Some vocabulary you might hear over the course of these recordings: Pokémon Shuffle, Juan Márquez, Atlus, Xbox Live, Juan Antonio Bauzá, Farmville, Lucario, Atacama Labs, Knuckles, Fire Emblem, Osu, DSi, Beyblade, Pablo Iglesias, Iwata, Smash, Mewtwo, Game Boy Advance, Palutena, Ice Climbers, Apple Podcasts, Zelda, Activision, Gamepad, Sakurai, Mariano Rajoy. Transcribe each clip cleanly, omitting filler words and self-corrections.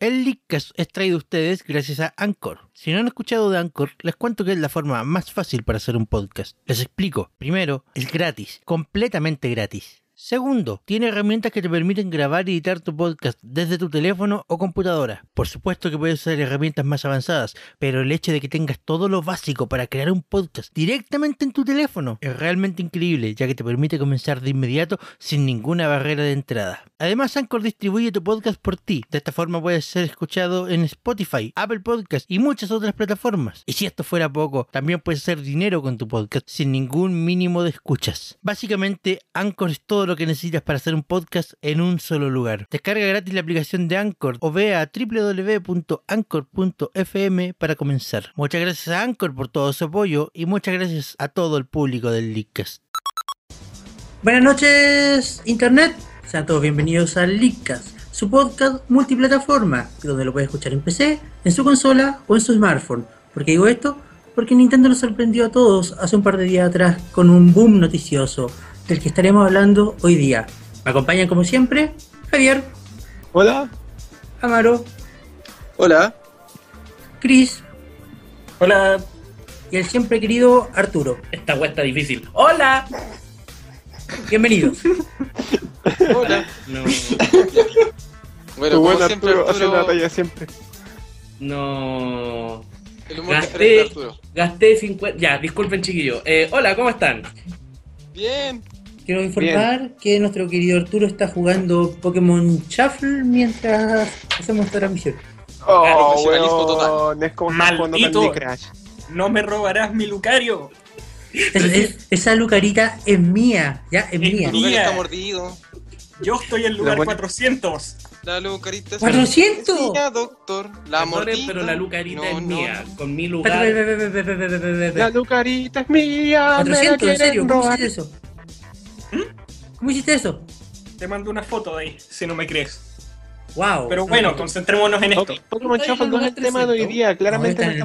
El link es traído a ustedes gracias a Anchor. Si no han escuchado de Anchor, les cuento que es la forma más fácil para hacer un podcast. Les explico. Primero, es gratis, completamente gratis. Segundo, tiene herramientas que te permiten grabar y editar tu podcast desde tu teléfono o computadora. Por supuesto que puedes usar herramientas más avanzadas, pero el hecho de que tengas todo lo básico para crear un podcast directamente en tu teléfono es realmente increíble, ya que te permite comenzar de inmediato sin ninguna barrera de entrada. Además, Anchor distribuye tu podcast por ti. De esta forma puedes ser escuchado en Spotify, Apple Podcasts y muchas otras plataformas. Y si esto fuera poco, también puedes hacer dinero con tu podcast sin ningún mínimo de escuchas. Básicamente, Anchor es todo lo que necesitas para hacer un podcast en un solo lugar. Descarga gratis la aplicación de Anchor o ve a www.anchor.fm para comenzar. Muchas gracias a Anchor por todo su apoyo y muchas gracias a todo el público del Leakcast. Buenas noches, Internet. Sean todos bienvenidos al Leakcast, su podcast multiplataforma, donde lo puedes escuchar en PC, en su consola o en su smartphone. ¿Por qué digo esto? Porque Nintendo nos sorprendió a todos hace un par de días atrás con un boom noticioso del que estaremos hablando hoy día. Me acompañan como siempre Javier. Hola. Amaro. Hola. Chris. Hola. Y el siempre querido Arturo. Esta wea está difícil. ¡Hola! Bienvenidos. Hola. No. Bueno, tu buen siempre Arturo hace una talla siempre. No. El humor de Arturo. Gasté 50... Ya, disculpen chiquillos. Hola, ¿cómo están? Bien. Quiero informar que nuestro querido Arturo está jugando Pokémon Shuffle mientras hacemos esta transmisión. Oh, bueno, es como maldito. No me robarás mi Lucario. Esa Lucarita es mía, ya, es mía. Lucario está mordido. Yo estoy en lugar 400. La Lucarita es 400. Es mía, doctor. La mordí, pero la Lucarita es mía. Con mi lugar. La Lucarita es mía. 400, en serio. ¿Cómo hiciste eso? ¿Cómo hiciste eso? Te mando una foto de ahí, si no me crees. Wow. Pero bueno, concentrémonos en esto. Pokémon Shuffle no es el tema de hoy día, claramente.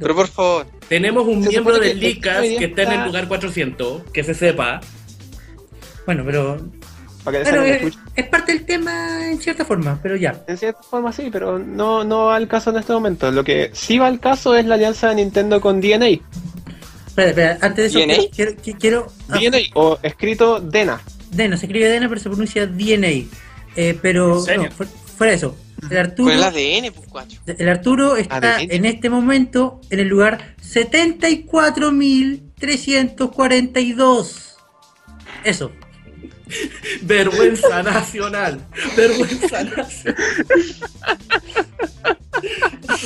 Pero por favor. Tenemos un miembro del Leakcast que está en el lugar 400, que se sepa. Bueno, pero... Bueno, es parte del tema en cierta forma, pero ya. En cierta forma sí, pero no va al caso en este momento. Lo que sí va al caso es la alianza de Nintendo con DeNA. Espera, antes de eso quiero... DeNA, o escrito DeNA. DeNA, se escribe DeNA pero se pronuncia DeNA. Pero, ¿en serio? No, fuera de eso. El Arturo, ¿cuál es la ADN, pues, cuatro? El Arturo está en este momento en el lugar 74.342. Eso. Vergüenza nacional. Vergüenza nacional.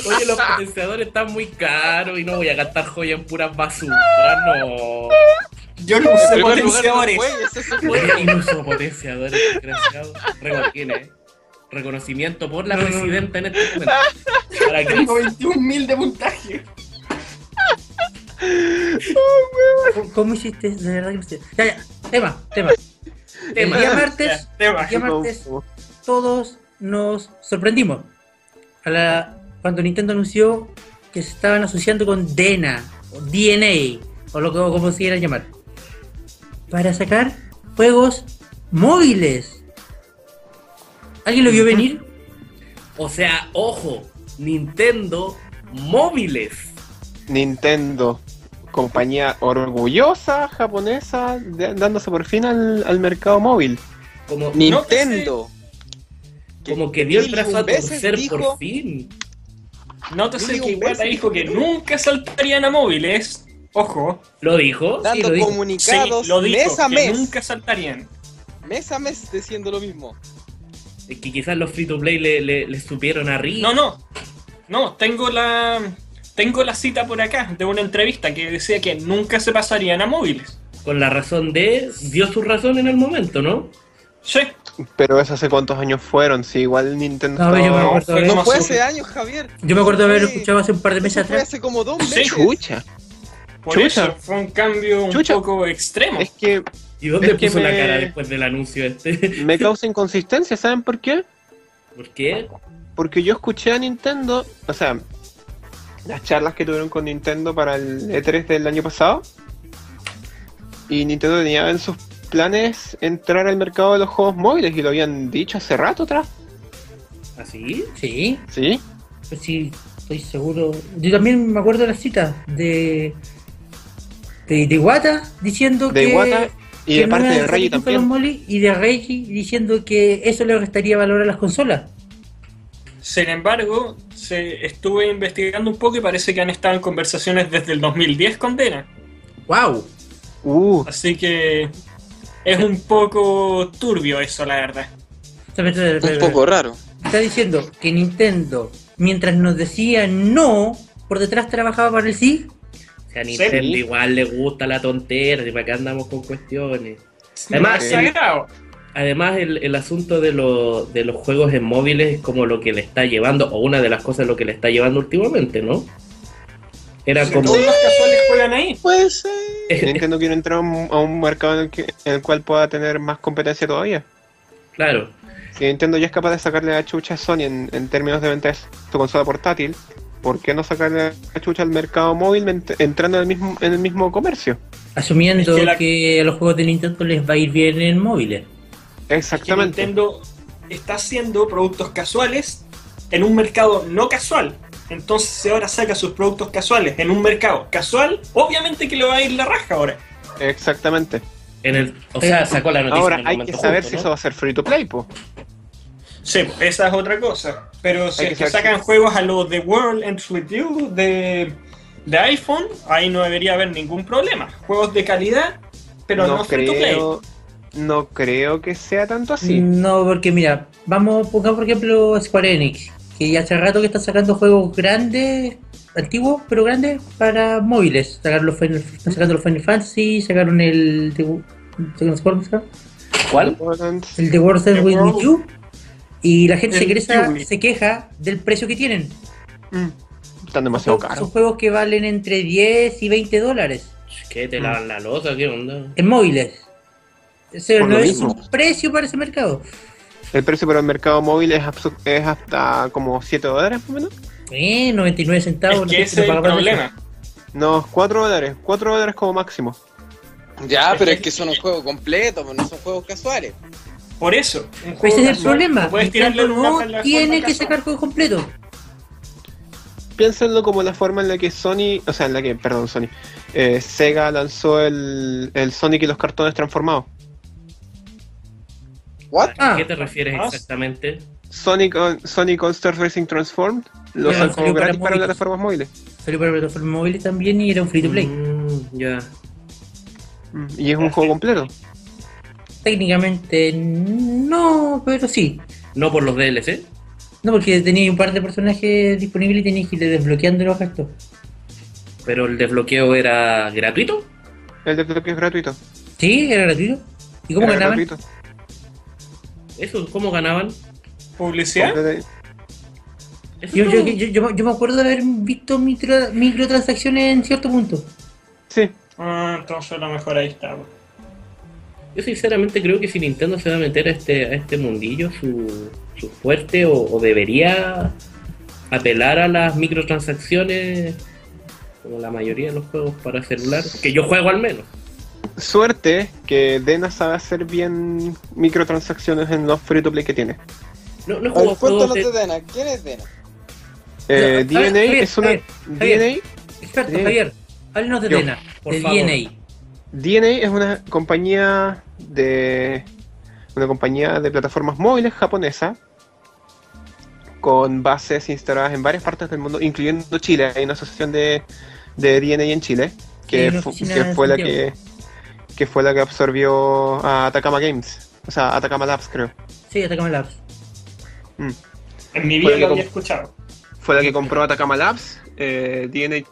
Oye, los potenciadores están muy caros y no voy a gastar joya en puras basuras, no. Yo no usé potenciadores. Oye, no uso potenciadores, desgraciado. Recontiene. Reconocimiento por la presidenta en este momento. Para que tengo 21.000 de puntaje. ¿Cómo hiciste? De verdad que no sé. Ya. Tema. El día martes, todos nos sorprendimos cuando Nintendo anunció que se estaban asociando con DeNA o DeNA o lo que como se quieran llamar para sacar juegos móviles. ¿Alguien lo vio venir? O sea, ojo, Nintendo móviles. Nintendo, compañía orgullosa japonesa dándose por fin al mercado móvil. Como Nintendo. Como que dio el brazo a torcer por fin. Nótese que Iwata dijo que nunca saltarían a móviles. Ojo. ¿Lo dijo? Dando comunicados mes a mes. Nunca saltarían. Mes a mes diciendo lo mismo. Es que quizás los free to play le supieron arriba. No, tengo la cita por acá de una entrevista que decía que nunca se pasarían a móviles. Con la razón dio su razón en el momento, ¿no? Sí. Pero eso hace cuántos años fueron, si igual Nintendo... No fue hace años, Javier. Yo me acuerdo de haber escuchado hace un par de meses atrás. Hace como 2 meses. Chucha. Por eso fue un cambio un poco extremo. Es que... ¿Y dónde puso la cara después del anuncio este? Me causa inconsistencia, ¿saben por qué? ¿Por qué? Porque yo escuché a Nintendo, o sea... las charlas que tuvieron con Nintendo para el E3 del año pasado, y Nintendo tenía en sus planes entrar al mercado de los juegos móviles y lo habían dicho hace rato atrás. ¿Así? Sí. ¿Sí? Pues sí, estoy seguro. Yo también me acuerdo de la cita de Iwata diciendo de que... Iwata. Y que de parte de Reggie también. Y de Reggie diciendo que eso le restaría valor a las consolas. Sin embargo, se estuve investigando un poco y parece que han estado en conversaciones desde el 2010 con DeNA. ¡Wow! Así que es un poco turbio eso, la verdad. Un poco raro. Está diciendo que Nintendo, mientras nos decía no, por detrás trabajaba para el sí. A Nintendo sí. Igual le gusta la tontera, ¿para qué andamos con cuestiones? Además, el asunto de los juegos en móviles es como lo que le está llevando, o una de las cosas lo que le está llevando últimamente, ¿no? Era sí, como... Sí, los casuales juegan ahí. Puede ser. Nintendo quiere entrar a un mercado en el cual pueda tener más competencia todavía. Claro. Si Nintendo ya es capaz de sacarle la chucha a Sony en términos de venta de su consola portátil... ¿Por qué no sacar la chucha al mercado móvil entrando en el mismo comercio? Asumiendo es que a los juegos de Nintendo les va a ir bien en móviles. Exactamente. Es que Nintendo está haciendo productos casuales en un mercado no casual. Entonces ahora saca sus productos casuales en un mercado casual. Obviamente que le va a ir la raja ahora. Exactamente. Sacó la noticia. Ahora en el hay que saber junto, si eso va a ser free to play, po. Sí, esa es otra cosa. Pero si es que sacan juegos a los The World Ends With You de iPhone, ahí no debería haber ningún problema. Juegos de calidad, pero no free to play. No creo que sea tanto así. No, porque mira, vamos a buscar por ejemplo Square Enix, que ya hace rato que está sacando juegos grandes, antiguos, pero grandes para móviles. Están sacando los Final Fantasy, sacaron el... ¿Cuál? El The World Ends With You. Y la gente se queja del precio que tienen. Están demasiado caros. Son juegos que valen entre 10 y 20 dólares. ¿Qué te lavan la losa? ¿Qué onda? En móviles. O sea, no es un precio para ese mercado. El precio para el mercado móvil es hasta como 7 dólares, por menos. 99 centavos. Es que ese es el problema. No, 4 dólares. 4 dólares como máximo. Ya, pero es que son un juego completo, no son juegos casuales. Por eso, ese es el problema. No tiene que sacar juego completo. Piénsenlo como la forma en la que Sega lanzó el Sonic y los cartones transformados. ¿What? ¿A qué te refieres exactamente? Sonic All Stars Racing Transformed lo sacó gratis para plataformas móviles. Salió para plataformas móviles también y era un free to play. Y es un juego completo. Técnicamente no, pero sí. ¿No por los DLC? No, porque tenía un par de personajes disponibles y tenías que ir desbloqueando los gestos. ¿Pero el desbloqueo era gratuito? El desbloqueo es gratuito. ¿Sí? ¿Era gratuito? ¿Y cómo ganaban? Gratuito. ¿Eso? ¿Cómo ganaban? ¿Publicidad? Yo me acuerdo de haber visto microtransacciones en cierto punto. Sí. Entonces a lo mejor ahí está. Yo sinceramente creo que si Nintendo se va a meter a este mundillo, su fuerte o debería apelar a las microtransacciones, como la mayoría de los juegos para celular, que yo juego al menos. Suerte que DeNA sabe hacer bien microtransacciones en los free to play que tiene. No juego juegos de DeNA. ¿Quién es DeNA? DeNA es una... DeNA. Experto, Javier, háblenos de DeNA, por favor. DeNA es una compañía de plataformas móviles japonesa con bases instaladas en varias partes del mundo, incluyendo Chile. Hay una asociación de DeNA en Chile que fue la que absorbió a Atacama Games, o sea, Atacama Labs, creo. Sí, Atacama Labs. En mi vida lo había escuchado. Fue la que compró Atacama Labs. DeNA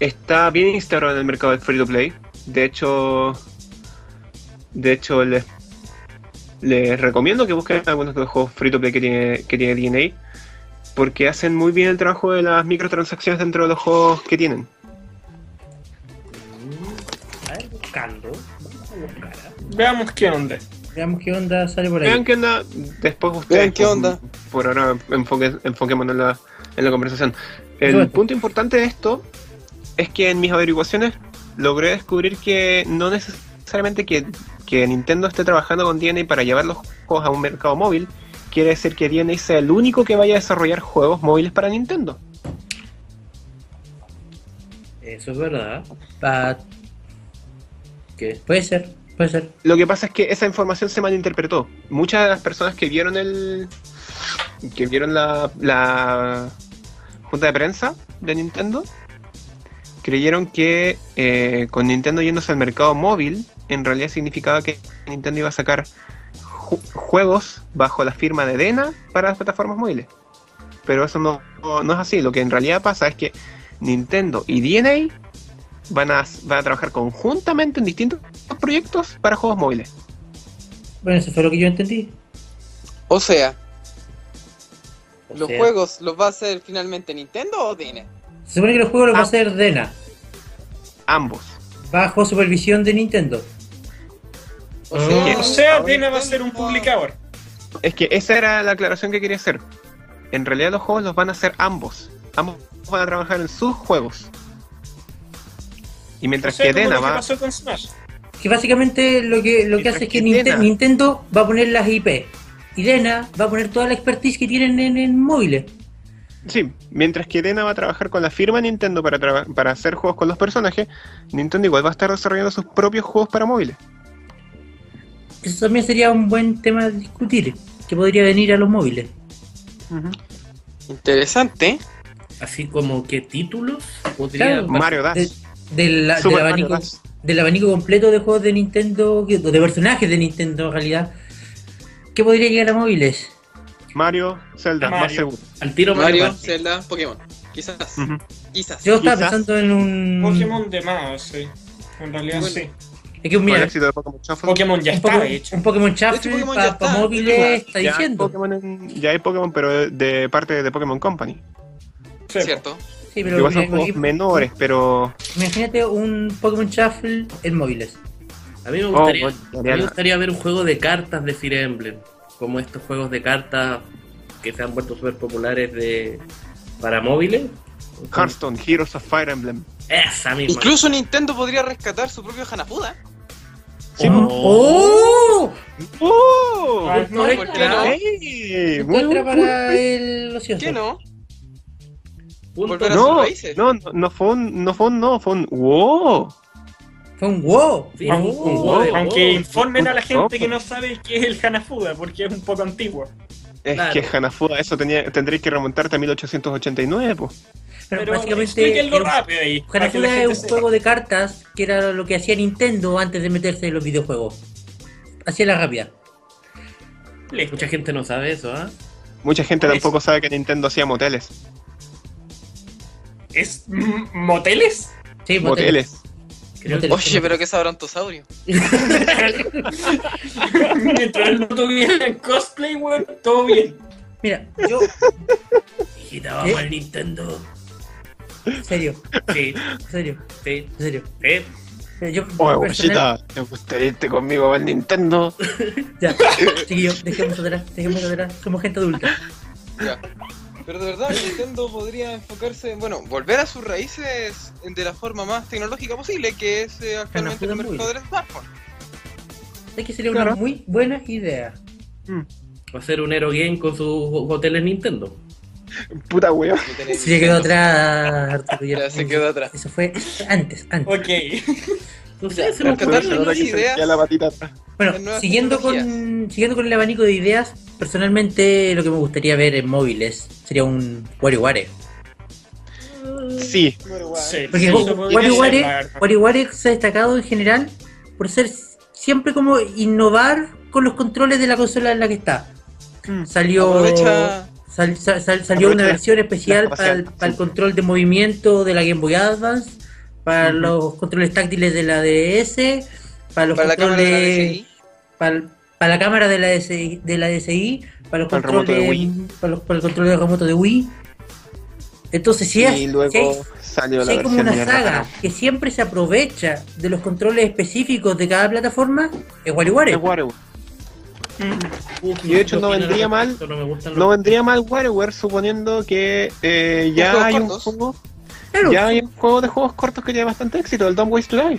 está bien instaurado en el mercado del free to play. De hecho les recomiendo que busquen algunos de los juegos free to play que tiene DeNA, porque hacen muy bien el trabajo de las microtransacciones dentro de los juegos que tienen. Vamos a buscar. Veamos qué onda sale por ahí. Vean qué onda, después ustedes. Vean qué onda. Por ahora enfoquémonos en la conversación. El punto importante de esto es que en mis averiguaciones logré descubrir que no necesariamente que que Nintendo esté trabajando con DeNA para llevar los juegos a un mercado móvil, quiere decir que DeNA sea el único que vaya a desarrollar juegos móviles para Nintendo. Eso es verdad, que puede ser. Lo que pasa es que esa información se malinterpretó. Muchas de las personas que vieron la junta de prensa de Nintendo creyeron que con Nintendo yéndose al mercado móvil, en realidad significaba que Nintendo iba a sacar juegos bajo la firma de DeNA para las plataformas móviles. Pero eso no es así. Lo que en realidad pasa es que Nintendo y DeNA van a trabajar conjuntamente en distintos proyectos para juegos móviles. Bueno, eso fue lo que yo entendí. O sea, ¿los juegos los va a hacer finalmente Nintendo o DeNA? Se supone que los juegos los va a hacer DeNA. Ambos. Bajo supervisión de Nintendo. O sea, DeNA va a ser un publicador. Es que esa era la aclaración que quería hacer. En realidad los juegos los van a hacer ambos. Ambos van a trabajar en sus juegos. Y mientras que DeNA va... ¿Qué pasó con Smash? Que básicamente lo que hace es que Nintendo va a poner las IP. Y DeNA va a poner toda la expertise que tienen en móviles. Sí, mientras que DeNA va a trabajar con la firma Nintendo para hacer juegos con los personajes, Nintendo igual va a estar desarrollando sus propios juegos para móviles. Eso también sería un buen tema a discutir, que podría venir a los móviles. Uh-huh. Interesante. Así como qué títulos podría... Claro, Mario Dash. Del abanico completo de juegos de Nintendo, de personajes de Nintendo en realidad, ¿qué podría llegar a móviles? Mario, Zelda, Mario. Más seguro. Al tiro Mario Zelda, Pokémon. Quizás. Uh-huh. Quizás. Yo estaba pensando en un... Pokémon de más, sí. En realidad, bueno, sí. Es que mira, el éxito de Pokémon Shuffle. Pokémon ya está hecho. Un Pokémon Shuffle para móviles está diciendo. Ya hay Pokémon, pero de parte de Pokémon Company. Sí. Cierto. Sí, pero son juegos menores, pero... Imagínate un Pokémon Shuffle en móviles. A mí me gustaría ver un juego de cartas de Fire Emblem, como estos juegos de cartas que se han vuelto súper populares para móviles. Hearthstone, Heroes of Fire Emblem. Esa misma. Incluso Nintendo podría rescatar su propio Hanafuda. Sí. ¡Oh! No, ¿por qué no? Hey, para el ocioso. ¿Qué no? No fue un wow. ¡Wow! Sí, wow. Aunque informen a la gente que no sabe qué es el Hanafuda, porque es un poco antiguo. Es claro. Que Hanafuda, eso tendréis que remontarte a 1889, pues. Pero básicamente, Hanafuda es un juego de cartas que era lo que hacía Nintendo antes de meterse en los videojuegos. Hacía la rápida. Mucha gente no sabe eso, ¿ah? ¿Eh? Mucha gente tampoco sabe que Nintendo hacía moteles. ¿Es moteles? Sí, moteles. Oye, pero qué sabrantosaurio. Mientras no tuvieran cosplay, weón, todo bien. Mira, yo... Hijita, vamos al Nintendo. ¿En serio? Sí. ¿En serio? Sí. ¿En serio? Sí. Yo, oye, guachita, ¿te gustaría irte conmigo para el Nintendo? Ya, chiquillo, dejemos atrás. Somos gente adulta. Ya. Pero de verdad, Nintendo podría enfocarse, volver a sus raíces de la forma más tecnológica posible, que es actualmente el mercado del smartphone. Es que sería una muy buena idea. O hacer un Hero Game con sus hoteles Nintendo. Puta weón. Se quedó atrás. Se quedó atrás. Eso fue antes. Ok. Entonces, bueno, siguiendo con el abanico de ideas, personalmente lo que me gustaría ver en móviles sería un WarioWare. Sí. Porque WarioWare se ha destacado en general por ser siempre como innovar con los controles de la consola en la que está. Salió una versión especial para el control de movimiento de la Game Boy Advance, para los controles táctiles de la DS, para la cámara de la DSi, para el control de remoto de Wii. Entonces hay como una saga que siempre se aprovecha de los controles específicos de cada plataforma, es WarioWare. Y de hecho no vendría mal WarioWare, suponiendo que ya hay cortos. Un juego. Claro. Ya hay un juego de juegos cortos que tiene bastante éxito, el Don't Waste to Die.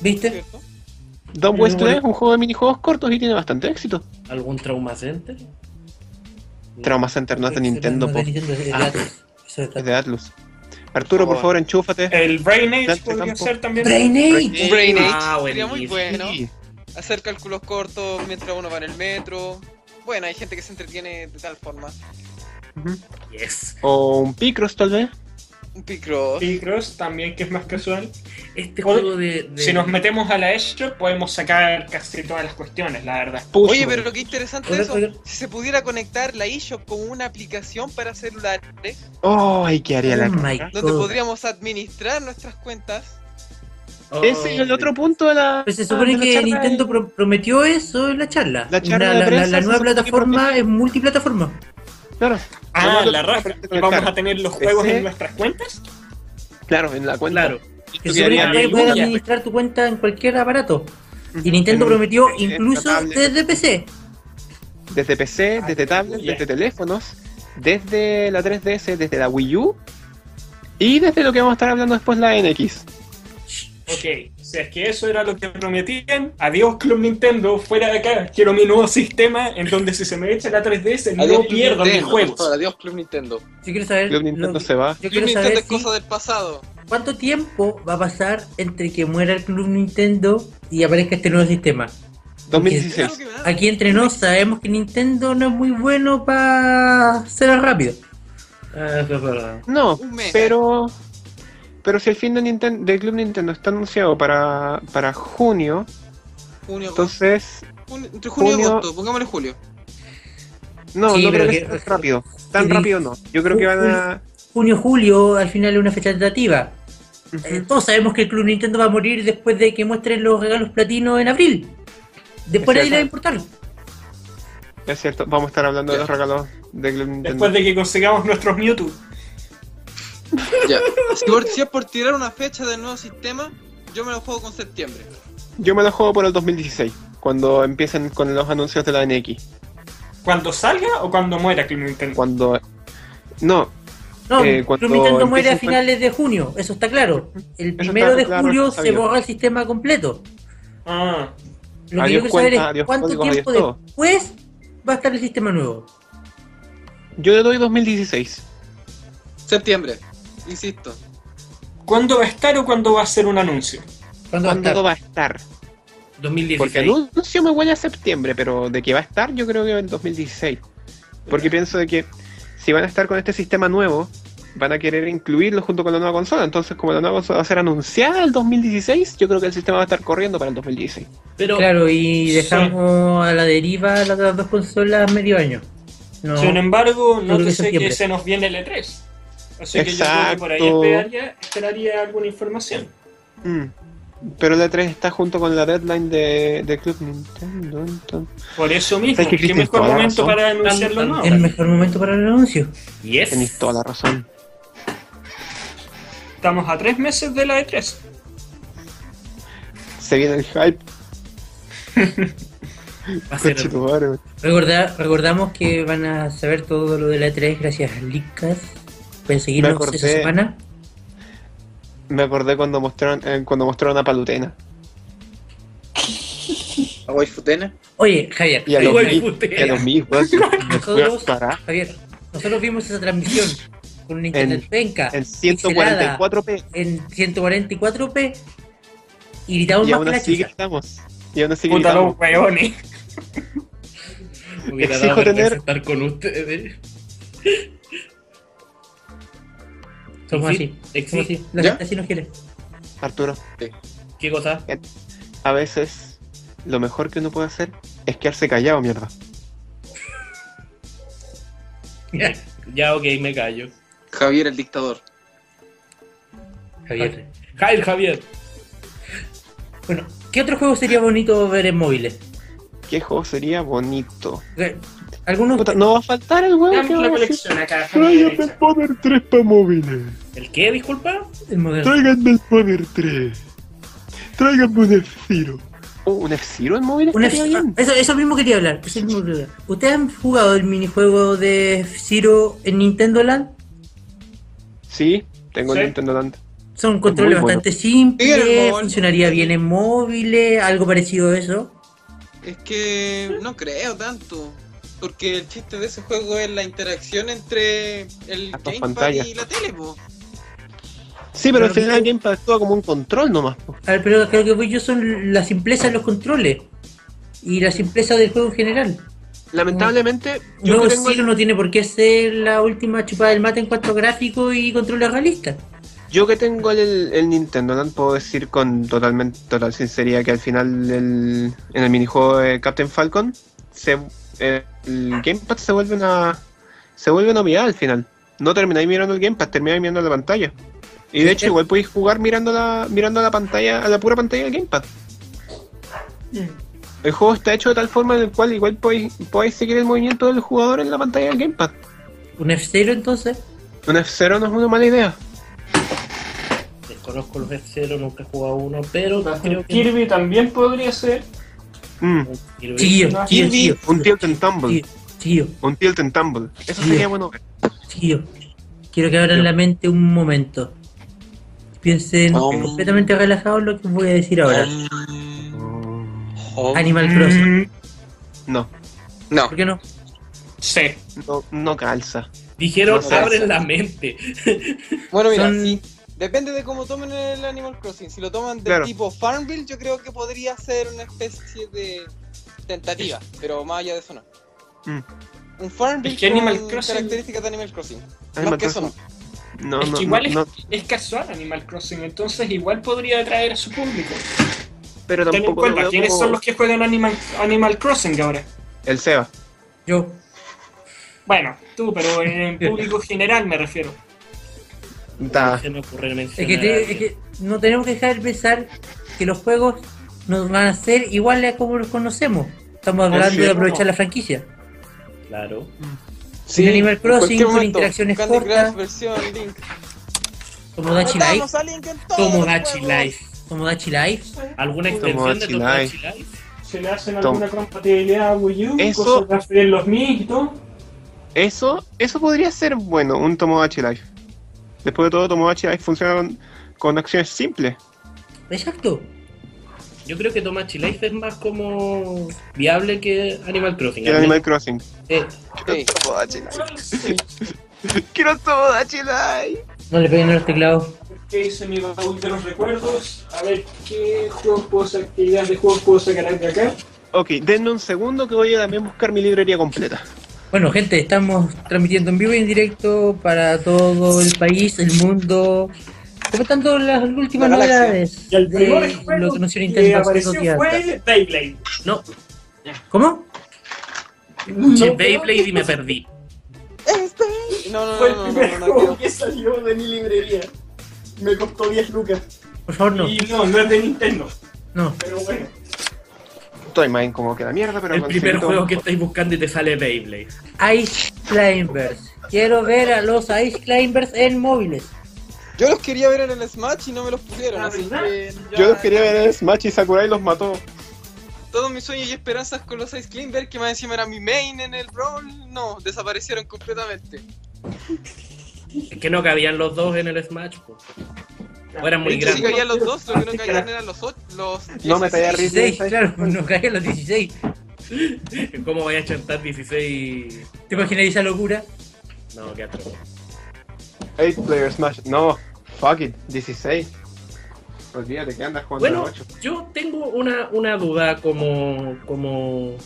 ¿Viste? Don West 3 es un juego de minijuegos cortos y tiene bastante éxito. ¿Algún Trauma Center? Trauma Center no es de Nintendo, po. Es de Atlus. Arturo, por favor, enchúfate. El Brain Age podría ser también. Brain Age sería muy bueno. Hacer cálculos cortos mientras uno va en el metro. Bueno, hay gente que se entretiene de tal forma. Uh-huh. Yes. O un Picross, tal vez. Un Picross. Picross también, que es más casual. Este juego de... Si nos metemos a la eShop podemos sacar casi todas las cuestiones, la verdad. Puso. Oye, pero lo que interesante es eso. Si se pudiera conectar la eShop con una aplicación para celulares. ¡Oh! Ahí quedaría la cosa. Donde podríamos administrar nuestras cuentas. Oh, ese es el otro punto de la... Pues se supone que Nintendo prometió eso en la charla. La nueva plataforma es multiplataforma. Claro. Ah, la raja. ¿Vamos a tener los juegos en nuestras cuentas? Claro, en la cuenta. Claro. Que seguramente puedes administrar tu cuenta en cualquier aparato. Y Nintendo prometió incluso desde PC. Desde PC, desde tablet, desde teléfonos, desde la 3DS, desde la Wii U y desde lo que vamos a estar hablando después, la NX. Ok, si es que eso era lo que prometían, adiós Club Nintendo, fuera de acá, quiero mi nuevo sistema en donde si se me echa la 3DS adiós, no pierdo mis juegos. Adiós Club Nintendo. Yo quiero saber, Club Nintendo se va. Yo quiero saber es cosa del pasado. ¿Cuánto tiempo va a pasar entre que muera el Club Nintendo y aparezca este nuevo sistema? 2016. Aquí entre nos sabemos que Nintendo no es muy bueno para hacerlo rápido. No, pero... Pero si el fin del Club Nintendo está anunciado para junio, entonces... Entre junio y agosto, pongámosle julio. No, sí, no creo que sea tan rápido. Tan rápido no. Yo creo que van a... Junio, julio, al final es una fecha tentativa. Uh-huh. Todos sabemos que el Club Nintendo va a morir después de que muestren los regalos platinos en abril. Después nadie le va a importar. Es cierto, vamos a estar hablando de los regalos del Club Nintendo. Después de que consigamos nuestros Mewtwo. Ya. Si es por tirar una fecha del nuevo sistema, yo me lo juego con septiembre. Yo me lo juego por el 2016, cuando empiecen con los anuncios de la NX. ¿Cuando salga o cuando muera Club Nintendo? Cuando... Cuando Club Nintendo muere a finales de junio, eso está claro. El primero de julio se borra el sistema completo. Ah. Lo que yo quiero saber es cuánto tiempo después va a estar el sistema nuevo. Yo le doy 2016. Septiembre. Insisto. ¿Cuándo va a estar o cuándo va a ser un anuncio? ¿Cuándo va a estar? 2016. Porque anuncio me huele a septiembre, pero de que va a estar yo creo que en 2016. Porque pienso de que si van a estar con este sistema nuevo, van a querer incluirlo junto con la nueva consola. Entonces, como la nueva consola va a ser anunciada el 2016, yo creo que el sistema va a estar corriendo para el 2016. Pero claro, y dejamos a la deriva las otras dos consolas medio año. No, sin embargo, no te sé que se nos viene el E3. Así Exacto. que yo creo que por ahí esperaría alguna información. Pero la E3 está junto con la deadline de Club Nintendo. Entonces... Por eso mismo, es el mejor momento para anunciarlo o no. El mejor momento para el anuncio. Yes. Tenés toda la razón. Estamos a 3 meses de la E3. Se viene el hype. Va a ser recordamos que van a saber todo lo de la E3 gracias a Lickas. Pueden seguirnos esta semana. Me acordé cuando mostraron a Palutena. ¿A Waifutena? Oye, Javier. Y a los mismos. Javier, nosotros vimos esa transmisión con un internet penca. En 144p. En 144p. Y gritamos más que la chica. Y aún así gritamos. ¡Puta los weones! Hubiera dado vergüenza estar con ustedes. Somos así. La gente así nos quiere. Arturo. Sí. ¿Qué cosa? A veces lo mejor que uno puede hacer es quedarse callado, mierda. Ya, ok, me callo. Javier el dictador. Javier. Javier. Bueno, ¿qué otro juego sería bonito ver en móviles? ¿Qué juego sería bonito? No va a faltar el huevo que va a decir, tráiganme el Power 3 para móviles. ¿El qué, disculpa? El moderno. Tráiganme el Power 3. Tráiganme un F-Zero. ¿Un F-Zero en móviles? Eso mismo quería hablar. ¿Ustedes han jugado el minijuego de F-Zero en Nintendo Land? Sí, tengo el Nintendo Land. Son controles bastante simples, funcionaría bien en móviles, algo parecido a eso. Es que no creo tanto, porque el chiste de ese juego es la interacción entre el Gamepad y la tele, po. Sí, pero al final el Gamepad actúa como un control nomás, po. A ver, pero creo que voy yo son la simpleza de los controles y la simpleza del juego en general. Lamentablemente, yo no tengo... no tiene por qué ser la última chupada del mate en cuanto a gráfico y controles realistas. Yo que tengo el Nintendo Land puedo decir con total sinceridad que al final en el minijuego de Captain Falcon el Gamepad se vuelve una mirada al final. No termináis mirando el Gamepad, termináis mirando la pantalla. Y de hecho igual podéis jugar mirando la pantalla, a la pura pantalla del Gamepad. El juego está hecho de tal forma en el cual igual podéis seguir el movimiento del jugador en la pantalla del Gamepad. ¿Un F-Zero entonces? Un F-Zero no es una mala idea. Conozco los F-Zero, nunca he jugado uno, pero creo que Kirby también podría ser. Kirby, un tilt and tumble. Un tilt and tumble. Eso sería bueno ver. Tío, quiero que abran la mente un momento. Piensen completamente relajados en lo que voy a decir ahora. Animal Crossing. No. ¿Por qué no? Sí. No calza. Dijeron, no abren calza. La mente. Bueno, mira, sí. Depende de cómo tomen el Animal Crossing. Si lo toman de tipo Farmville, yo creo que podría ser una especie de tentativa, pero más allá de eso no. Un Farmville con características de Animal Crossing. Más que eso no. Es casual Animal Crossing, entonces igual podría atraer a su público. Pero tampoco. Ten en cuenta, ¿quiénes son los que juegan Animal Crossing ahora? El Seba. Yo. Bueno, tú, pero en público general me refiero. Es que no tenemos que dejar de pensar que los juegos nos van a ser iguales a como los conocemos. Estamos hablando de aprovechar la franquicia. Claro. Sí, Animal Crossing con interacciones cortas. Tomodachi Life. ¿Alguna extensión de Tomodachi Life? ¿Se le hacen alguna compatibilidad a Wii U? Eso. Los Mii y todo. Eso podría ser bueno, un Tomodachi Life. Después de todo, Tomodachi Life funciona con acciones simples. Exacto. Yo creo que Tomodachi Life es más como viable que Animal Crossing. Quiero Tomodachi Life. Quiero Tomodachi Life. No le peguen a los teclados. ¿Qué hice mi baúl de los recuerdos? A ver, ¿qué actividades de juegos puedo sacar de acá? Ok, denme un segundo que voy a también buscar mi librería completa. Bueno, gente, estamos transmitiendo en vivo y en directo para todo el país, el mundo, comentando las últimas novedades de lo que anunció Nintendo hace 2 días. Fue Beyblade. No. ¿Cómo? Escuché Beyblade y me perdí. No. Juego que salió de mi librería. Me costó 10 lucas. Por favor, no. Y no es de Nintendo. No. Pero bueno. Estoy más incómodo que la mierda, pero el primer juego que estáis buscando y te sale Beyblade. Ice Climbers. Quiero ver a los Ice Climbers en móviles. Yo los quería ver en el Smash y no me los pusieron, así que... Yo los quería ver en el Smash y Sakurai los mató. Todos mis sueños y esperanzas con los Ice Climbers, que más encima era mi main en el Brawl, no, desaparecieron completamente. Es que no cabían los dos en el Smash, pues. Eran muy grandes. Sí caían los dos, lo que no caían eran los 8, los 16. No me caía 16, claro, no caían los 16. ¿Cómo vaya a chantar 16? ¿Te imaginas esa locura? No, qué atroz. 8 player smash, no, fuck it, 16. Olvídate que andas jugando 8. Bueno, yo tengo una duda como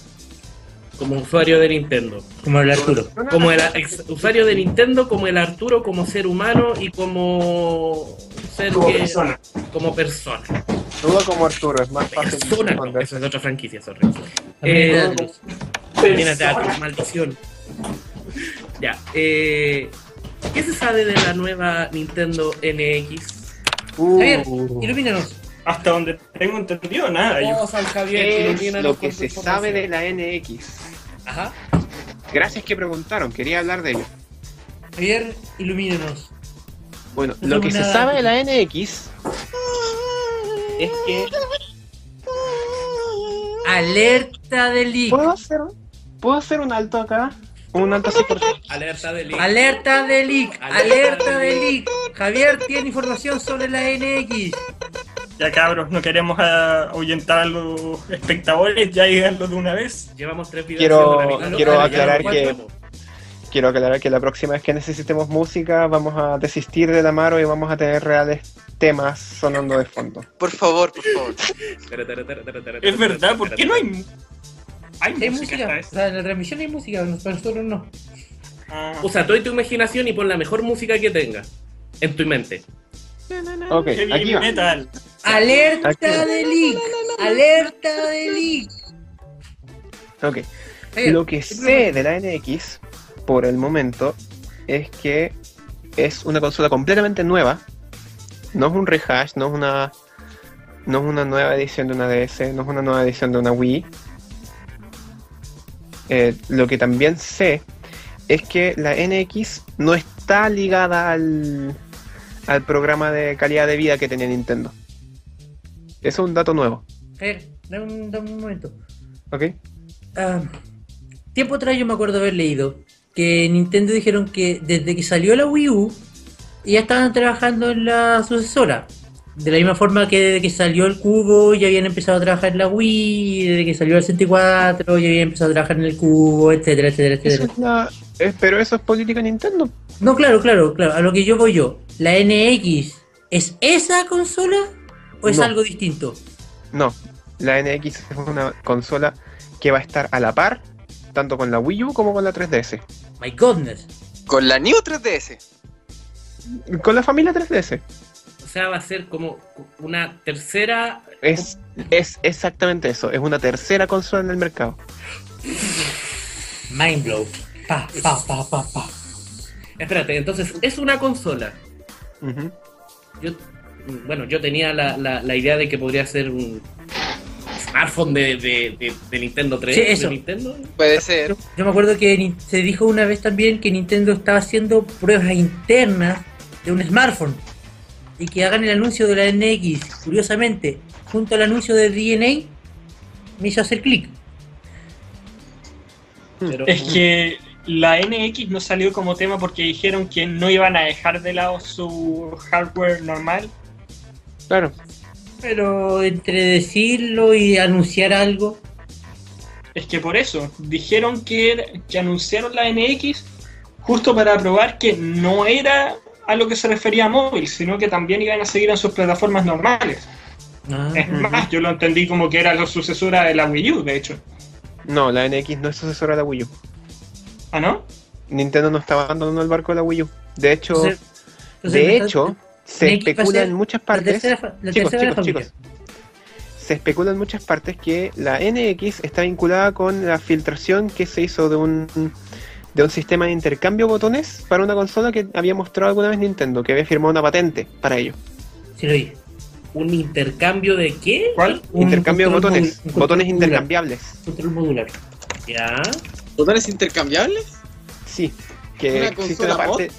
usuario de Nintendo. Como el Arturo. Como el usuario de Nintendo, como el Arturo, como ser humano y como persona. Dudo como Arturo, es más fácil. Persona, no, eso es de otra franquicia, sorry. Mírate a tu maldición. Ya, ¿qué se sabe de la nueva Nintendo NX? Javier, ilumínanos. Hasta donde tengo entendido, nada. ¿Qué es lo que se sabe de la NX? Ajá. Gracias que preguntaron, quería hablar de ello. Javier, ilumínanos. Bueno, lo que se sabe de la NX es que... Alerta de leak. ¿Puedo hacer un alto acá? Un alto así por... Alerta de leak. Javier tiene información sobre la NX. Ya cabros, no queremos ahuyentar a los espectadores, ya díganlo de una vez. Llevamos 3 videos. Quiero aclarar que la próxima vez que necesitemos música vamos a desistir del amaro y vamos a tener reales temas sonando de fondo. Por favor, por favor. Es verdad, ¿por qué no hay? Hay música. O sea, en la transmisión hay música, para nosotros no. Ah. Usa toda tu imaginación y pon la mejor música que tengas en tu mente. Ok, aquí va. Metal. Alerta de leak. Alerta de leak. Ok. Lo que sé de la NX por el momento es que es una consola completamente nueva. No es un rehash, no es una nueva edición de una DS, no es una nueva edición de una Wii. Lo que también sé es que la NX no está ligada al programa de calidad de vida que tenía Nintendo. Eso es un dato nuevo. A ver, dame un momento. Ok. Tiempo atrás yo me acuerdo haber leído que Nintendo dijeron que desde que salió la Wii U ya estaban trabajando en la sucesora. De la misma forma que desde que salió el cubo ya habían empezado a trabajar en la Wii, desde que salió el 64 ya habían empezado a trabajar en el cubo, etcétera, etcétera, etcétera. Pero eso es política Nintendo. No, claro, a lo que yo voy yo. ¿La NX es esa consola o es algo distinto? No, la NX es una consola que va a estar a la par, tanto con la Wii U como con la 3DS. My goodness. ¿Con la New 3DS? Con la familia 3DS. O sea, va a ser como una tercera... Es exactamente eso, es una tercera consola en el mercado. Mind blow. Pa. Espérate, entonces, es una consola. Uh-huh. Yo tenía la idea de que podría ser un smartphone de Nintendo 3. Sí, eso. ¿De Nintendo? Puede ser. Yo me acuerdo que se dijo una vez también que Nintendo estaba haciendo pruebas internas de un smartphone. Y que hagan el anuncio de la NX, curiosamente, junto al anuncio de DeNA, me hizo hacer clic. Es que la NX no salió como tema porque dijeron que no iban a dejar de lado su hardware normal. Claro. Pero entre decirlo y anunciar algo... Es que por eso, dijeron que anunciaron la NX justo para probar que no era... a lo que se refería a móvil, sino que también iban a seguir en sus plataformas normales. Es más, yo lo entendí como que era la sucesora de la Wii U, de hecho. No, la NX no es sucesora de la Wii U. ¿Ah, no? Nintendo no estaba abandonando el barco de la Wii U. De hecho, se especula en muchas partes... Chicos, se especula en muchas partes que la NX está vinculada con la filtración que se hizo de un sistema de intercambio de botones para una consola que había mostrado alguna vez Nintendo, que había firmado una patente para ello. Sí, lo dije. ¿Un intercambio de qué? ¿Cuál? Intercambio de botones. Botones intercambiables. Control modular. ¿Ya? ¿Botones intercambiables? Sí. Que existe una parte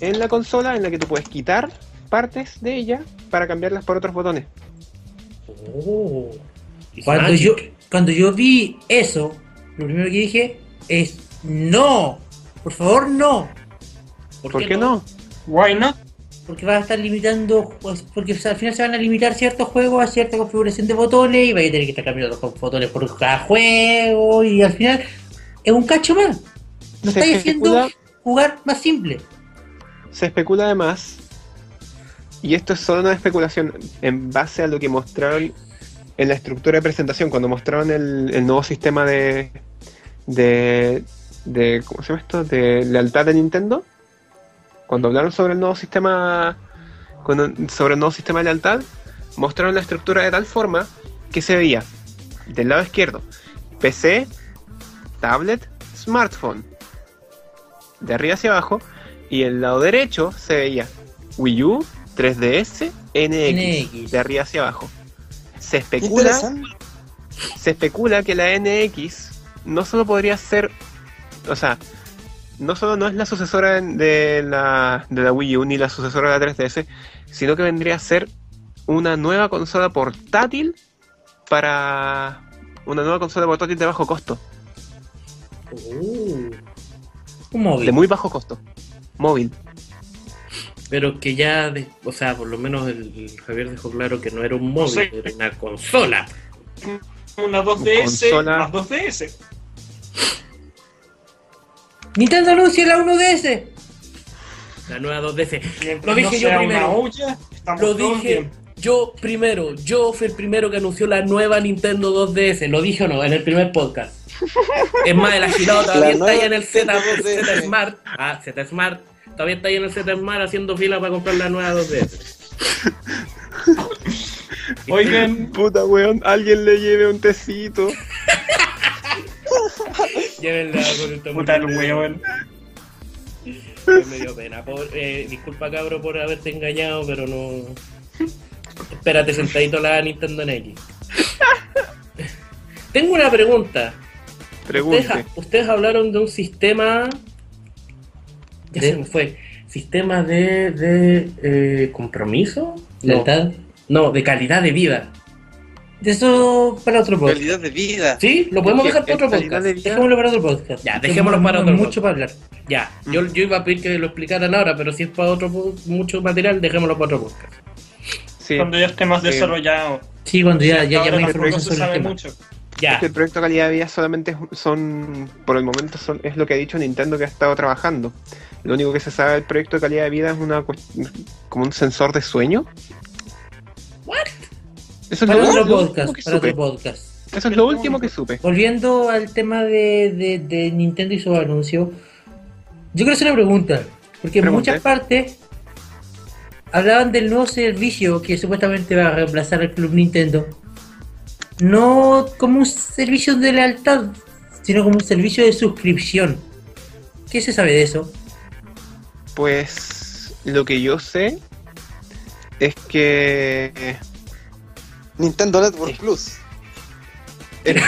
en la consola en la que tú puedes quitar partes de ella para cambiarlas por otros botones. Oh. Cuando yo vi eso, lo primero que dije es... No, por favor no. ¿Por qué no? Why not? Porque vas a estar limitando, porque al final se van a limitar ciertos juegos a cierta configuración de botones y vas a tener que estar cambiando los botones por cada juego y al final es un cacho más. Lo estáis haciendo jugar más simple. Se especula además, y esto es solo una especulación en base a lo que mostraron en la estructura de presentación cuando mostraron el nuevo sistema de ¿cómo se llama esto? De lealtad de Nintendo. Cuando hablaron sobre el nuevo sistema de lealtad, mostraron la estructura de tal forma que se veía del lado izquierdo PC, tablet, smartphone de arriba hacia abajo, y el lado derecho se veía Wii U, 3DS, NX. De arriba hacia abajo. Se especula que la NX no solo podría ser, o sea, no solo no es la sucesora de la Wii U ni la sucesora de la 3DS, sino que vendría a ser una nueva consola portátil de bajo costo. Un móvil. De muy bajo costo. Móvil. Pero que ya, o sea, por lo menos el Javier dejó claro que no era un móvil, sí, era una consola. Una 2DS, consola. Más 2DS. Nintendo anuncia la 1DS. La nueva 2DS. Mientras lo dije no yo primero. Olla, lo dije yo primero. Yo fui el primero que anunció la nueva Nintendo 2DS. Lo dije o no, en el primer podcast. Es más, el agilado todavía está ahí en el Z Smart. Ah, Z Smart. Todavía está ahí en el Z Smart haciendo fila para comprar la nueva 2DS. Oigan, puta weón, alguien le lleve un tecito. Llévenla con el tomate. Puta el weón. Me dio pena. Disculpa, cabro, por haberte engañado, pero no. Espérate sentadito la Nintendo NX. Tengo una pregunta. Ustedes hablaron de un sistema. Ya se me fue. Sistema de compromiso. ¿Lealtad? No, de calidad de vida. De eso para otro podcast. Calidad de vida. Sí, lo podemos dejar para otro podcast. Dejémoslo para otro podcast. Ya, dejémoslo para otro podcast. Mucho para hablar. Ya, yo iba a pedir que lo explicaran ahora, pero si es para otro mucho material, dejémoslo para otro podcast. Sí. Cuando ya esté más desarrollado. Sí, cuando ya me información sobre el tema. Ya. Este proyecto de calidad de vida solamente por el momento, es lo que ha dicho Nintendo que ha estado trabajando. Lo único que se sabe del proyecto de calidad de vida es como un sensor de sueño. ¿What? Eso es para otro podcast. Eso es lo último que supe. Volviendo al tema de Nintendo y su anuncio, yo quiero hacer una pregunta. Porque en muchas partes hablaban del nuevo servicio que supuestamente va a reemplazar el Club Nintendo. No como un servicio de lealtad, sino como un servicio de suscripción. ¿Qué se sabe de eso? Pues lo que yo sé es que Nintendo Network Plus.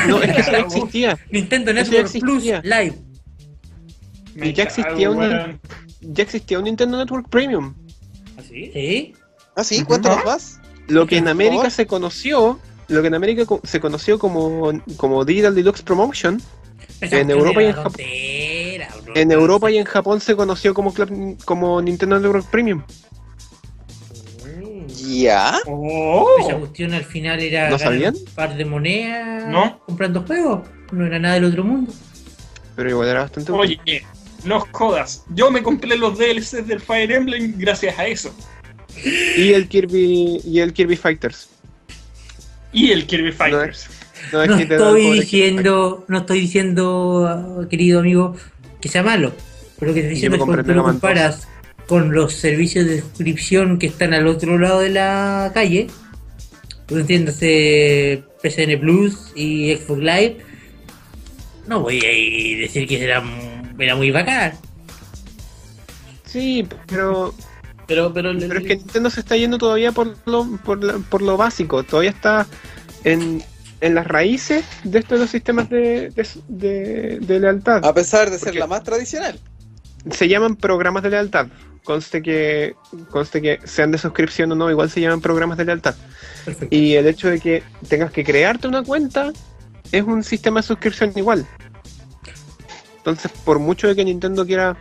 No, es que eso ya existía. Nintendo Network Plus Live. Ya existía un Nintendo Network Premium. ¿Ah, sí? ¿Sí? ¿Ah, sí? ¿Cuántas más? Lo que en América se conoció como Digital Deluxe Promotion. En Europa y en Japón se conoció como Nintendo Network Premium. ¿Ya? Esa cuestión al final era ganar un par de monedas, ¿no?, comprando juegos. No era nada del otro mundo. Pero igual era bastante bueno. Oye, no jodas. Yo me compré los DLCs del Fire Emblem gracias a eso. Y el Kirby Fighters. No estoy diciendo, querido amigo, que sea malo, pero que te diciendo que cuando lo comparas con los servicios de suscripción que están al otro lado de la calle, pues entiéndase PSN Plus y Xbox Live, no voy a decir que era muy bacán. Sí, Pero es que Nintendo se está yendo todavía por lo básico. Todavía está en las raíces de estos los sistemas de lealtad. A pesar de ser la más tradicional. Se llaman programas de lealtad. Conste que sean de suscripción o no, igual se llaman programas de lealtad. Perfecto. Y el hecho de que tengas que crearte una cuenta es un sistema de suscripción igual. Entonces, por mucho de que Nintendo quiera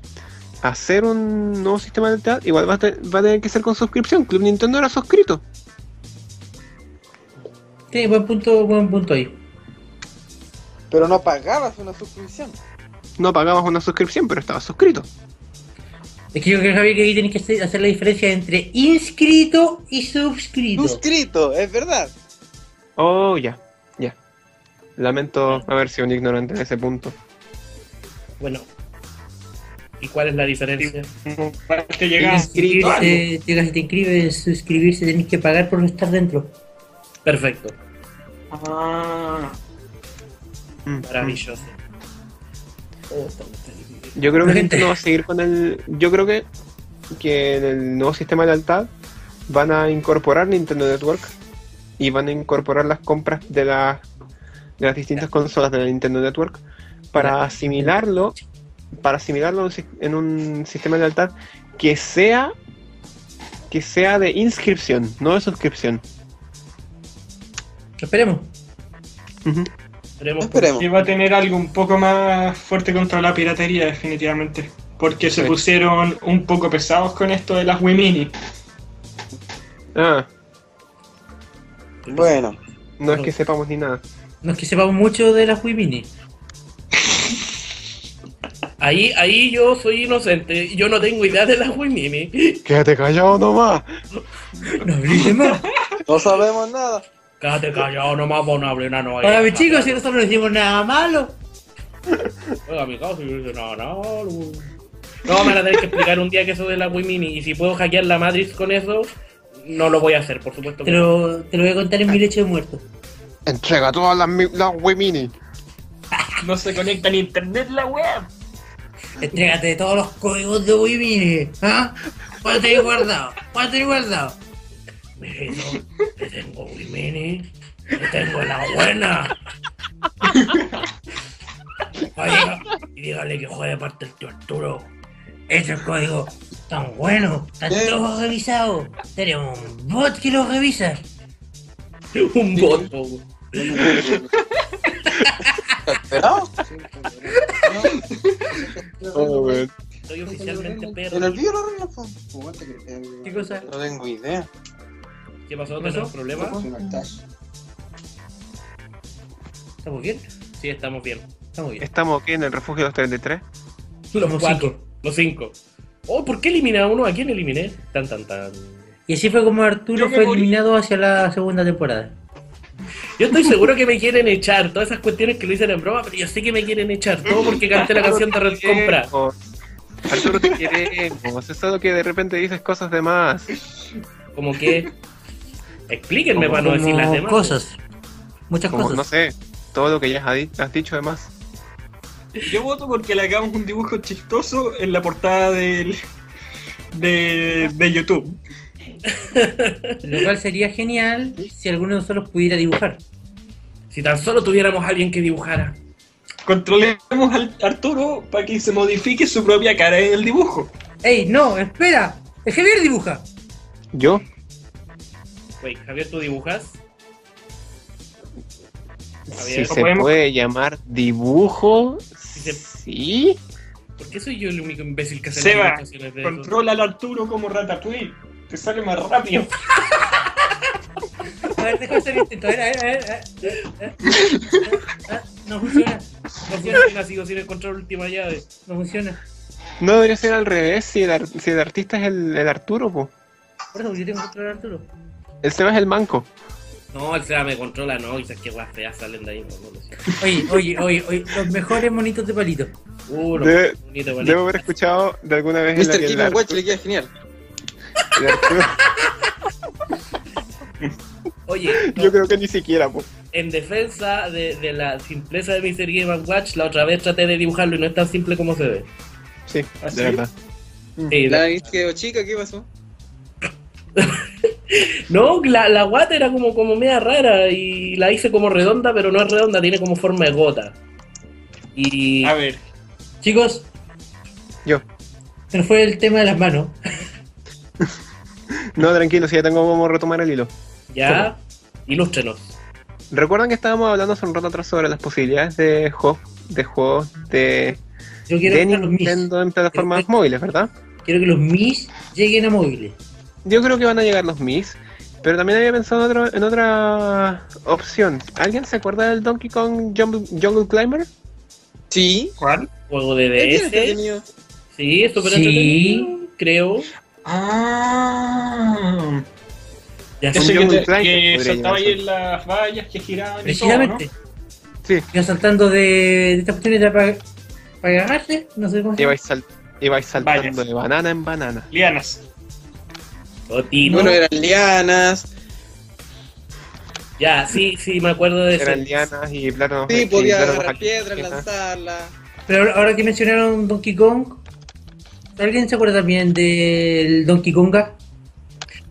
hacer un nuevo sistema de lealtad, igual va a tener que ser con suscripción. Club Nintendo era suscrito. Sí, buen punto ahí. Pero no pagabas una suscripción. Pero estabas suscrito. Es que yo creo, Javier, que ahí tenés que hacer la diferencia entre inscrito y suscrito. Suscrito, es verdad. Oh, ya. Lamento haber sido un ignorante en ese punto. Bueno. ¿Y cuál es la diferencia? Te llegas te inscribes, suscribirse, tenés que pagar por no estar dentro. Perfecto. Ah. Maravilloso. Yo creo que Nintendo va a seguir con el. Yo creo que en el nuevo sistema de lealtad van a incorporar Nintendo Network y van a incorporar las compras de las distintas consolas de la Nintendo Network para asimilarlo. Para asimilarlo en un sistema de lealtad que sea de inscripción, no de suscripción. Esperemos. Uh-huh. Esperemos. Que va a tener algo un poco más fuerte contra la piratería, definitivamente. porque se pusieron un poco pesados con esto de las Wii Mini. Ah. Bueno. No es que sepamos ni nada. No es que sepamos mucho de las Wii Mini. Ahí yo soy inocente. Yo no tengo idea de las Wii Mini. Quédate callado nomás. No hables más. No sabemos nada. Quédate callado nomás, vos no hables nada. Ahora mis chicos, si nosotros no decimos nada malo. Oiga, mi caso, yo no digo nada malo. No, me la tenés que explicar un día que eso de la Wii Mini. Y si puedo hackear la Matrix con eso, no lo voy a hacer, por supuesto. Pero te lo voy a contar en mi lecho de muerto. Entrega todas las Wii Mini. No se conecta ni internet la web. Entrégate de todos los códigos de Wii Mini. ¿Ah? ¿Cuál te he guardado? Mijito, te tengo Wii Mini. Te tengo la buena. Vaya, y dígale que juegue parte el tío Arturo. Ese código tan bueno, tan todo revisado. Tenemos un bot que lo revisa. Un bot, poco. Estoy oficialmente perro. ¿En el video lo arreglan? ¿Qué cosa? No tengo idea. ¿Qué pasó? ¿Tenés problemas? ¿Estamos bien? Sí, estamos bien. ¿Estamos aquí en el refugio 233? Los 5. Oh, ¿por qué eliminé a uno? ¿A quién eliminé? Tan. Y así fue como Arturo fue eliminado hacia la segunda temporada. Yo estoy seguro que me quieren echar, todas esas cuestiones que lo dicen en broma, pero yo sé que me quieren echar, todo porque canté la canción de Red Compra. Arturo, te queremos, es solo que de repente dices cosas de más. ¿Cómo que? Explíquenme para no decir las demás. Cosas, muchas cosas. No sé, todo lo que ya has dicho de más. Yo voto porque le hagamos un dibujo chistoso en la portada de YouTube. Lo cual sería genial si alguno de nosotros pudiera dibujar. Si tan solo tuviéramos a alguien que dibujara. Controlemos a Arturo para que se modifique su propia cara en el dibujo. ¡Ey, no! ¡Espera! ¡El Javier dibuja! ¿Yo? Wey, Javier, ¿tú dibujas? Javier, si se puede llamar dibujo, sí. ¿Por qué soy yo el único imbécil que hace las ilustraciones de eso? Controla al Arturo como Ratatouille. Te sale más rápido. A ver, dejo hacer el intento. A ver. No funciona, sigo sin encontrar última llave. No funciona. No debería ser al revés, si el artista es el Arturo, po. Por eso yo tengo que controlar al Arturo. El Seba es el manco. No, el Seba me controla, no. Quizás que guas feas salen de ahí. No. Oye, los mejores monitos de palito. Debo haber escuchado de alguna vez Mr. en la que Watch le queda genial. Oye, no, yo creo que ni siquiera, po. En defensa de la simpleza de Mr. Game & Watch, la otra vez traté de dibujarlo y no es tan simple como se ve. Sí, ¿así? De verdad. Sí, ¿la viste quedó chica? ¿Qué pasó? No, la guata era como media rara y la hice como redonda, pero no es redonda, tiene como forma de gota. Y... a ver. Chicos. Yo. Pero fue el tema de las manos. No, tranquilo, si ya tengo cómo retomar el hilo. Ya, ilústrenos. ¿Recuerdan que estábamos hablando hace un rato atrás sobre las posibilidades de juegos de Nintendo en plataformas móviles, verdad? Quiero que los Mis lleguen a móviles. Yo creo que van a llegar los Mis, pero también había pensado en otra opción. ¿Alguien se acuerda del Donkey Kong Jungle Climber? Sí. ¿Cuál? Juego de DS. Sí, esto pero entretenido, creo. Ah, ese que saltaba ahí en las vallas, que giraban y todo, ¿no? Sí. Iba saltando de estas cuestiones para agarrarse, no sé cómo se llama. Ibais saltando vallas. De banana en banana. Lianas. Bueno, eran lianas. Ya, sí, me acuerdo de eso. Eran lianas y planos. Sí, podía agarrar piedras, lanzarla. Pero ahora que mencionaron Donkey Kong, ¿alguien se acuerda también del Donkey Konga?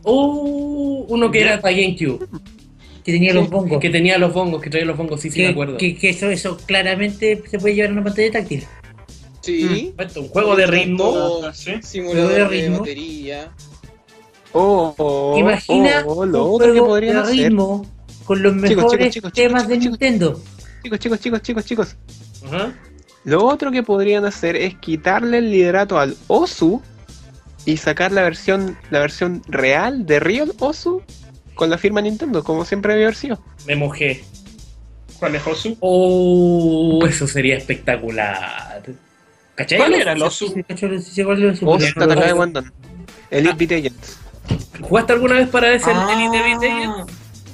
Oh, uno que era para GameCube. Que tenía los bongos. Que traía los bongos, sí, me acuerdo. Que eso claramente se puede llevar a una pantalla táctil. Sí. Un juego de ritmo. Simulador de batería. Oh, imagina un juego de ritmo con los mejores temas de Nintendo. Chicos. Ajá. Lo otro que podrían hacer es quitarle el liderato al Osu y sacar la versión real de Real Osu con la firma Nintendo, como siempre debió haber sido. Me mojé. ¿Cuál es Osu? Oh, eso sería espectacular. ¿Cachai? ¿Cuál era el Osu? Osu, Atacama de Wandon. Elite Beat Agents. ¿Jugaste alguna vez para ese Elite Beat Agents?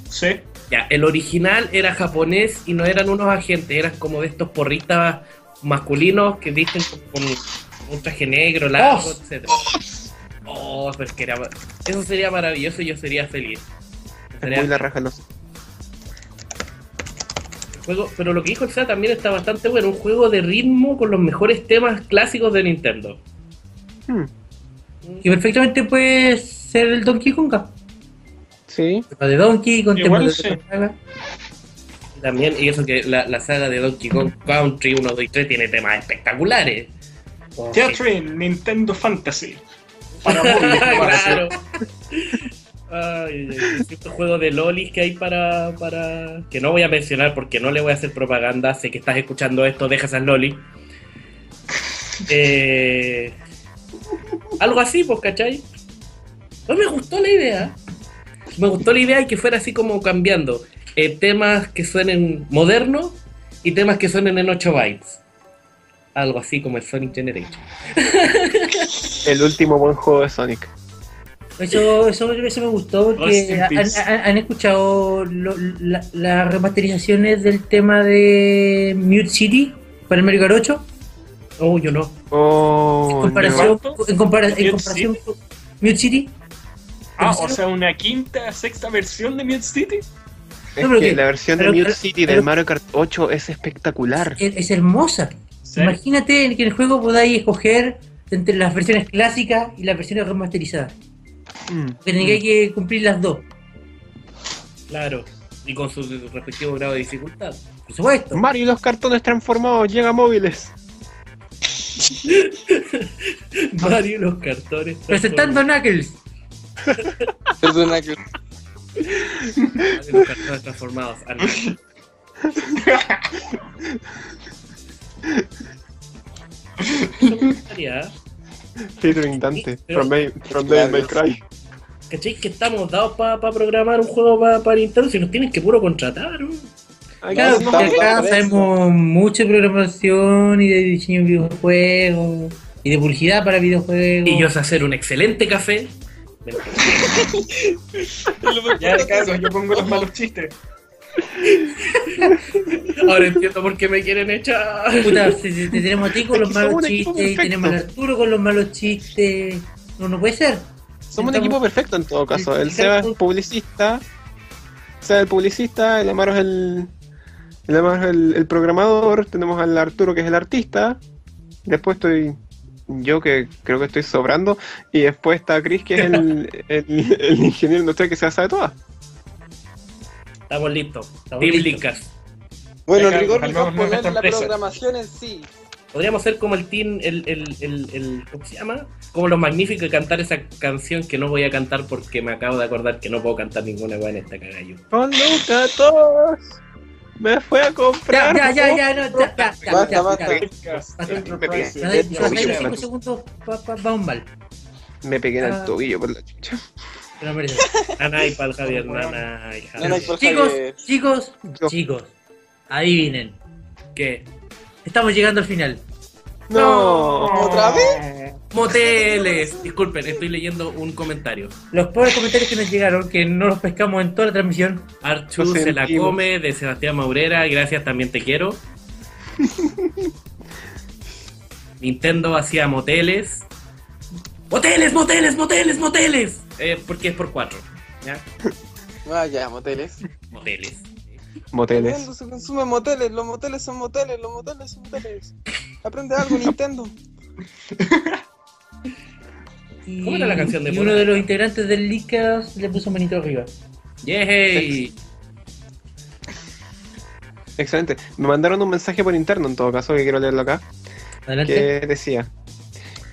Sí. Ya, el original era japonés y no eran unos agentes, eran como de estos porristas masculinos que visten con un traje negro, largo, etc. Oh, pero que era, eso sería maravilloso y yo sería feliz. Sería muy la raja, no sé. Juego, pero lo que dijo el SEA también está bastante bueno, un juego de ritmo con los mejores temas clásicos de Nintendo. Que perfectamente puede ser el Donkey Konga. Sí. Tema de Donkey Kong, tema de otra saga. También, y eso que la saga de Donkey Kong Country 1, 2 y 3 tiene temas espectaculares. Theatre, Nintendo Fantasy. Para móviles, claro. Ay, estos juegos de lolis que hay para... que no voy a mencionar porque no le voy a hacer propaganda. Sé que estás escuchando esto, deja esas lolis. Algo así, pues, ¿cachai? No me gustó la idea. Me gustó la idea de que fuera así como cambiando temas que suenen modernos y temas que suenen en 8 bytes. Algo así como el Sonic Generation. El último buen juego de Sonic. Eso me gustó porque han escuchado las remasterizaciones del tema de Mute City para el Mario 8. Oh, yo no. Oh, en comparación con Mute City. O sea, una quinta, sexta versión de Mute City. Es que la versión de Mute City del Mario Kart 8 es espectacular. Es hermosa. ¿Sí? Imagínate que en el juego podáis escoger entre las versiones clásicas y las versiones remasterizadas. Pero hay que cumplir las dos. Claro, y con su respectivo grado de dificultad. Por supuesto. Mario y los cartones transformados, llega a móviles. Mario y los cartones. Presentando Knuckles. Es una que... los cartones transformados. Featuring Dante from Devil May Cry. ¿Cachai? Que estamos dados para programar un juego para Nintendo. Si nos tienen que puro contratar, ¿no? Claro, no, acá sabemos mucho de programación y de diseño de videojuegos y de publicidad para videojuegos. Y yo sé hacer un excelente café. Ya, caso, yo pongo los malos chistes. Ahora entiendo por qué me quieren echar. Puta, tenemos a ti con los malos chistes, tenemos a Arturo con los malos chistes. No puede ser. Somos un equipo perfecto en todo caso. El Seba es publicista. El Amaro es el programador. Tenemos al Arturo que es el artista. Después estoy... yo que creo que estoy sobrando. Y después está Chris, que es el ingeniero industrial que se la sabe todas. Estamos listos. Bíblicas. Bueno, en rigor vamos a poner la programación en sí. Podríamos ser como el team, ¿cómo se llama? Como los magníficos de cantar esa canción que no voy a cantar porque me acabo de acordar que no puedo cantar ninguna hueá en esta cagallo. ¡Con Lucas todos! Me fue a comprar. Ya. Basta. Me pegué en el tobillo. Me pegué en el tobillo por la chucha. Nanay para el Javier, nanay. Chicos. Adivinen. ¿Qué? Estamos llegando al final. No. ¿Otra vez? Moteles. Disculpen, estoy leyendo un comentario. Los pobres comentarios que nos llegaron, que no los pescamos en toda la transmisión. Archu se la come, de Sebastián Maurera. Gracias, también te quiero. Nintendo hacía moteles. ¡Moteles! Porque es por 4. ¿Ya? Vaya, moteles. Nintendo se consume moteles, los moteles son moteles. Aprende algo, Nintendo. ¿Cómo era la canción de uno de los integrantes del Licas le puso manito arriba? ¡Yay! Excelente. Me mandaron un mensaje por interno en todo caso, que quiero leerlo acá. Adelante. Que decía: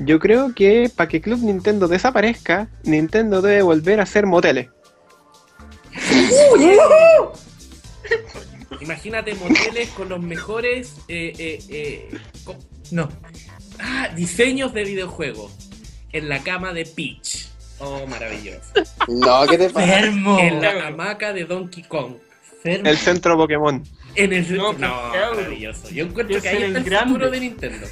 yo creo que para que Club Nintendo desaparezca, Nintendo debe volver a hacer moteles. Imagínate moteles con los mejores diseños de videojuegos en la cama de Peach. Oh, maravilloso. No, ¿qué te pasa? Fermo. En la hamaca de Donkey Kong. Fermo. El centro Pokémon. En el maravilloso. Yo encuentro que ahí está el futuro de Nintendo.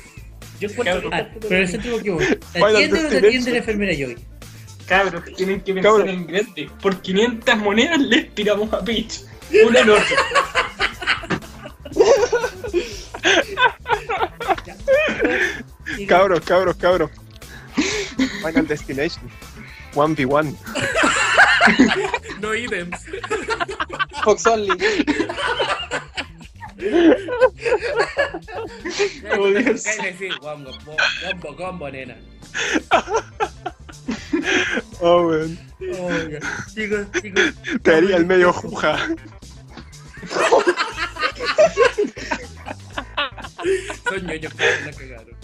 Yo encuentro pero el centro Pokémon. ¿Atiende o te atiende la enfermera Joy? Cabros, tienen que pensar en el grande. Por 500 monedas les tiramos a Peach. Una en otro. Cabros. Final Destination 1v1. No ítems. Fox only. Combo, nena. Oh, weón. Chicos. Te haría el medio juja. Son ñoños que la cagaron.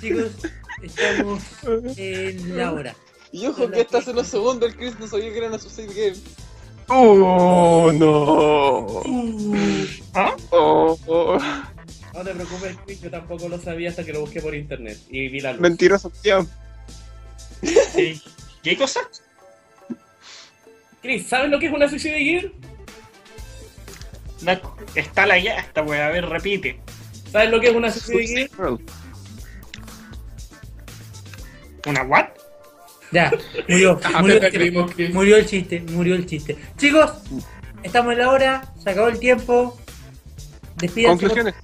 Chicos, estamos en la hora. Y ojo que hasta hace unos segundos el Chris no sabía que eran a su save game. ¡Oh, no! ¿Ah? Oh. No te preocupes, Chris, yo tampoco lo sabía hasta que lo busqué por internet y vi la luz. Mentiroso, tío. ¿Qué cosa? Chris, ¿sabes lo que es una Suicide Gear? No, está la ya, esta weá, a ver, repite. ¿Sabes lo que es una Suicide Gear? ¿Una what? Ya, murió el chiste. Chicos, estamos en la hora, se acabó el tiempo. Despídanse.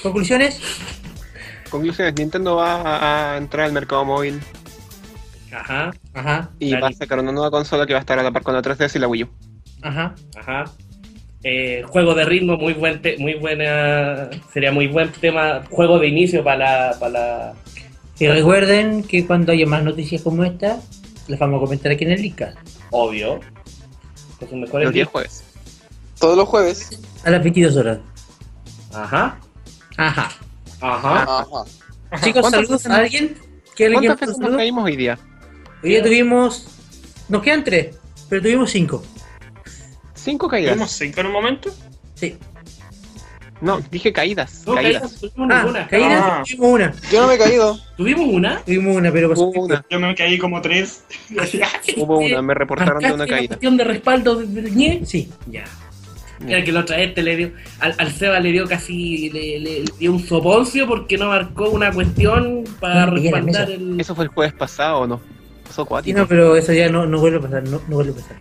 Conclusiones, Nintendo va a entrar al mercado móvil. Ajá. Y va a sacar una nueva consola que va a estar a la par con la 3DS y la Wii U. Ajá. Juego de ritmo, muy buena. Sería muy buen tema, juego de inicio para la... Y recuerden que cuando haya más noticias como esta, las vamos a comentar aquí en el Lickcast. Obvio. Los 10 jueves. Todos los jueves. A las 22 horas. Ajá. Chicos, saludos a alguien. ¿Cuántas veces nos caímos hoy día? Hoy día tuvimos... Nos quedan 3, pero tuvimos 5. ¿5 caídas? ¿Tuvimos 5 en un momento? Sí. No, dije caídas. No, caídas. Tuvimos una. Yo no me he caído. Tuvimos una, pero pasó. Yo me caí como 3. Hubo una, me reportaron de una caída. ¿Cuestión de respaldo de nieve? Sí, ya. Mira que la otra vez le dio, al Seba le dio casi, le dio un soponcio porque no marcó una cuestión para respaldar el... Eso fue el jueves pasado, ¿o no? Pasó cuatro. Sí, no, pero eso ya no vuelve a pasar, no vuelve a pasar.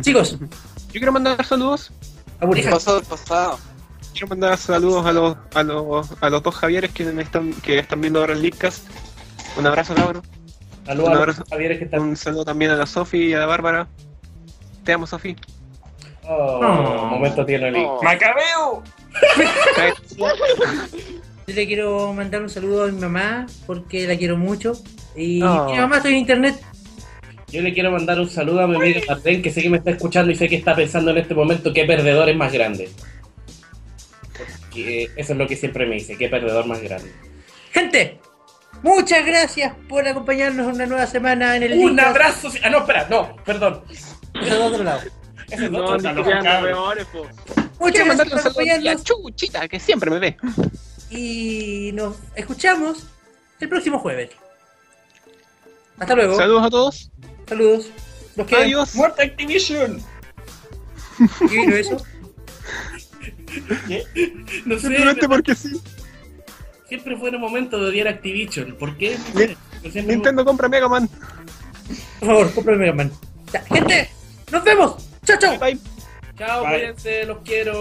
Chicos, yo quiero mandar saludos. Pasado. Quiero mandar saludos a los dos Javieres que están viendo ahora el Lickcast. Un abrazo, cabrón. Un saludo también a la Sofi y a la Bárbara. Te amo, Sofi. Oh, momento tiene el ¡Macabeo! Yo le quiero mandar un saludo a mi mamá porque la quiero mucho. Y mi mamá, estoy en internet. Yo le quiero mandar un saludo a mi amigo Martín, que sé que me está escuchando y sé que está pensando en este momento qué perdedor es más grande. Porque eso es lo que siempre me dice, qué perdedor más grande. Gente, muchas gracias por acompañarnos una nueva semana en el Un Lickcast. Abrazo. Perdón. Eso de otro lado. Muchas gracias por acompañarnos. La chuchita que siempre me ve. Y nos escuchamos el próximo jueves. Hasta luego. Saludos a todos. Saludos. Los que adiós. Muerte Activision. ¿Qué vino eso? ¿Qué? No sé. Simplemente porque sí. Siempre fue un momento de odiar Activision. ¿Por qué? Nintendo compra Mega Man. Por favor, compra Mega Man. Gente, nos vemos. Chao. Bye. Cuídense, los quiero.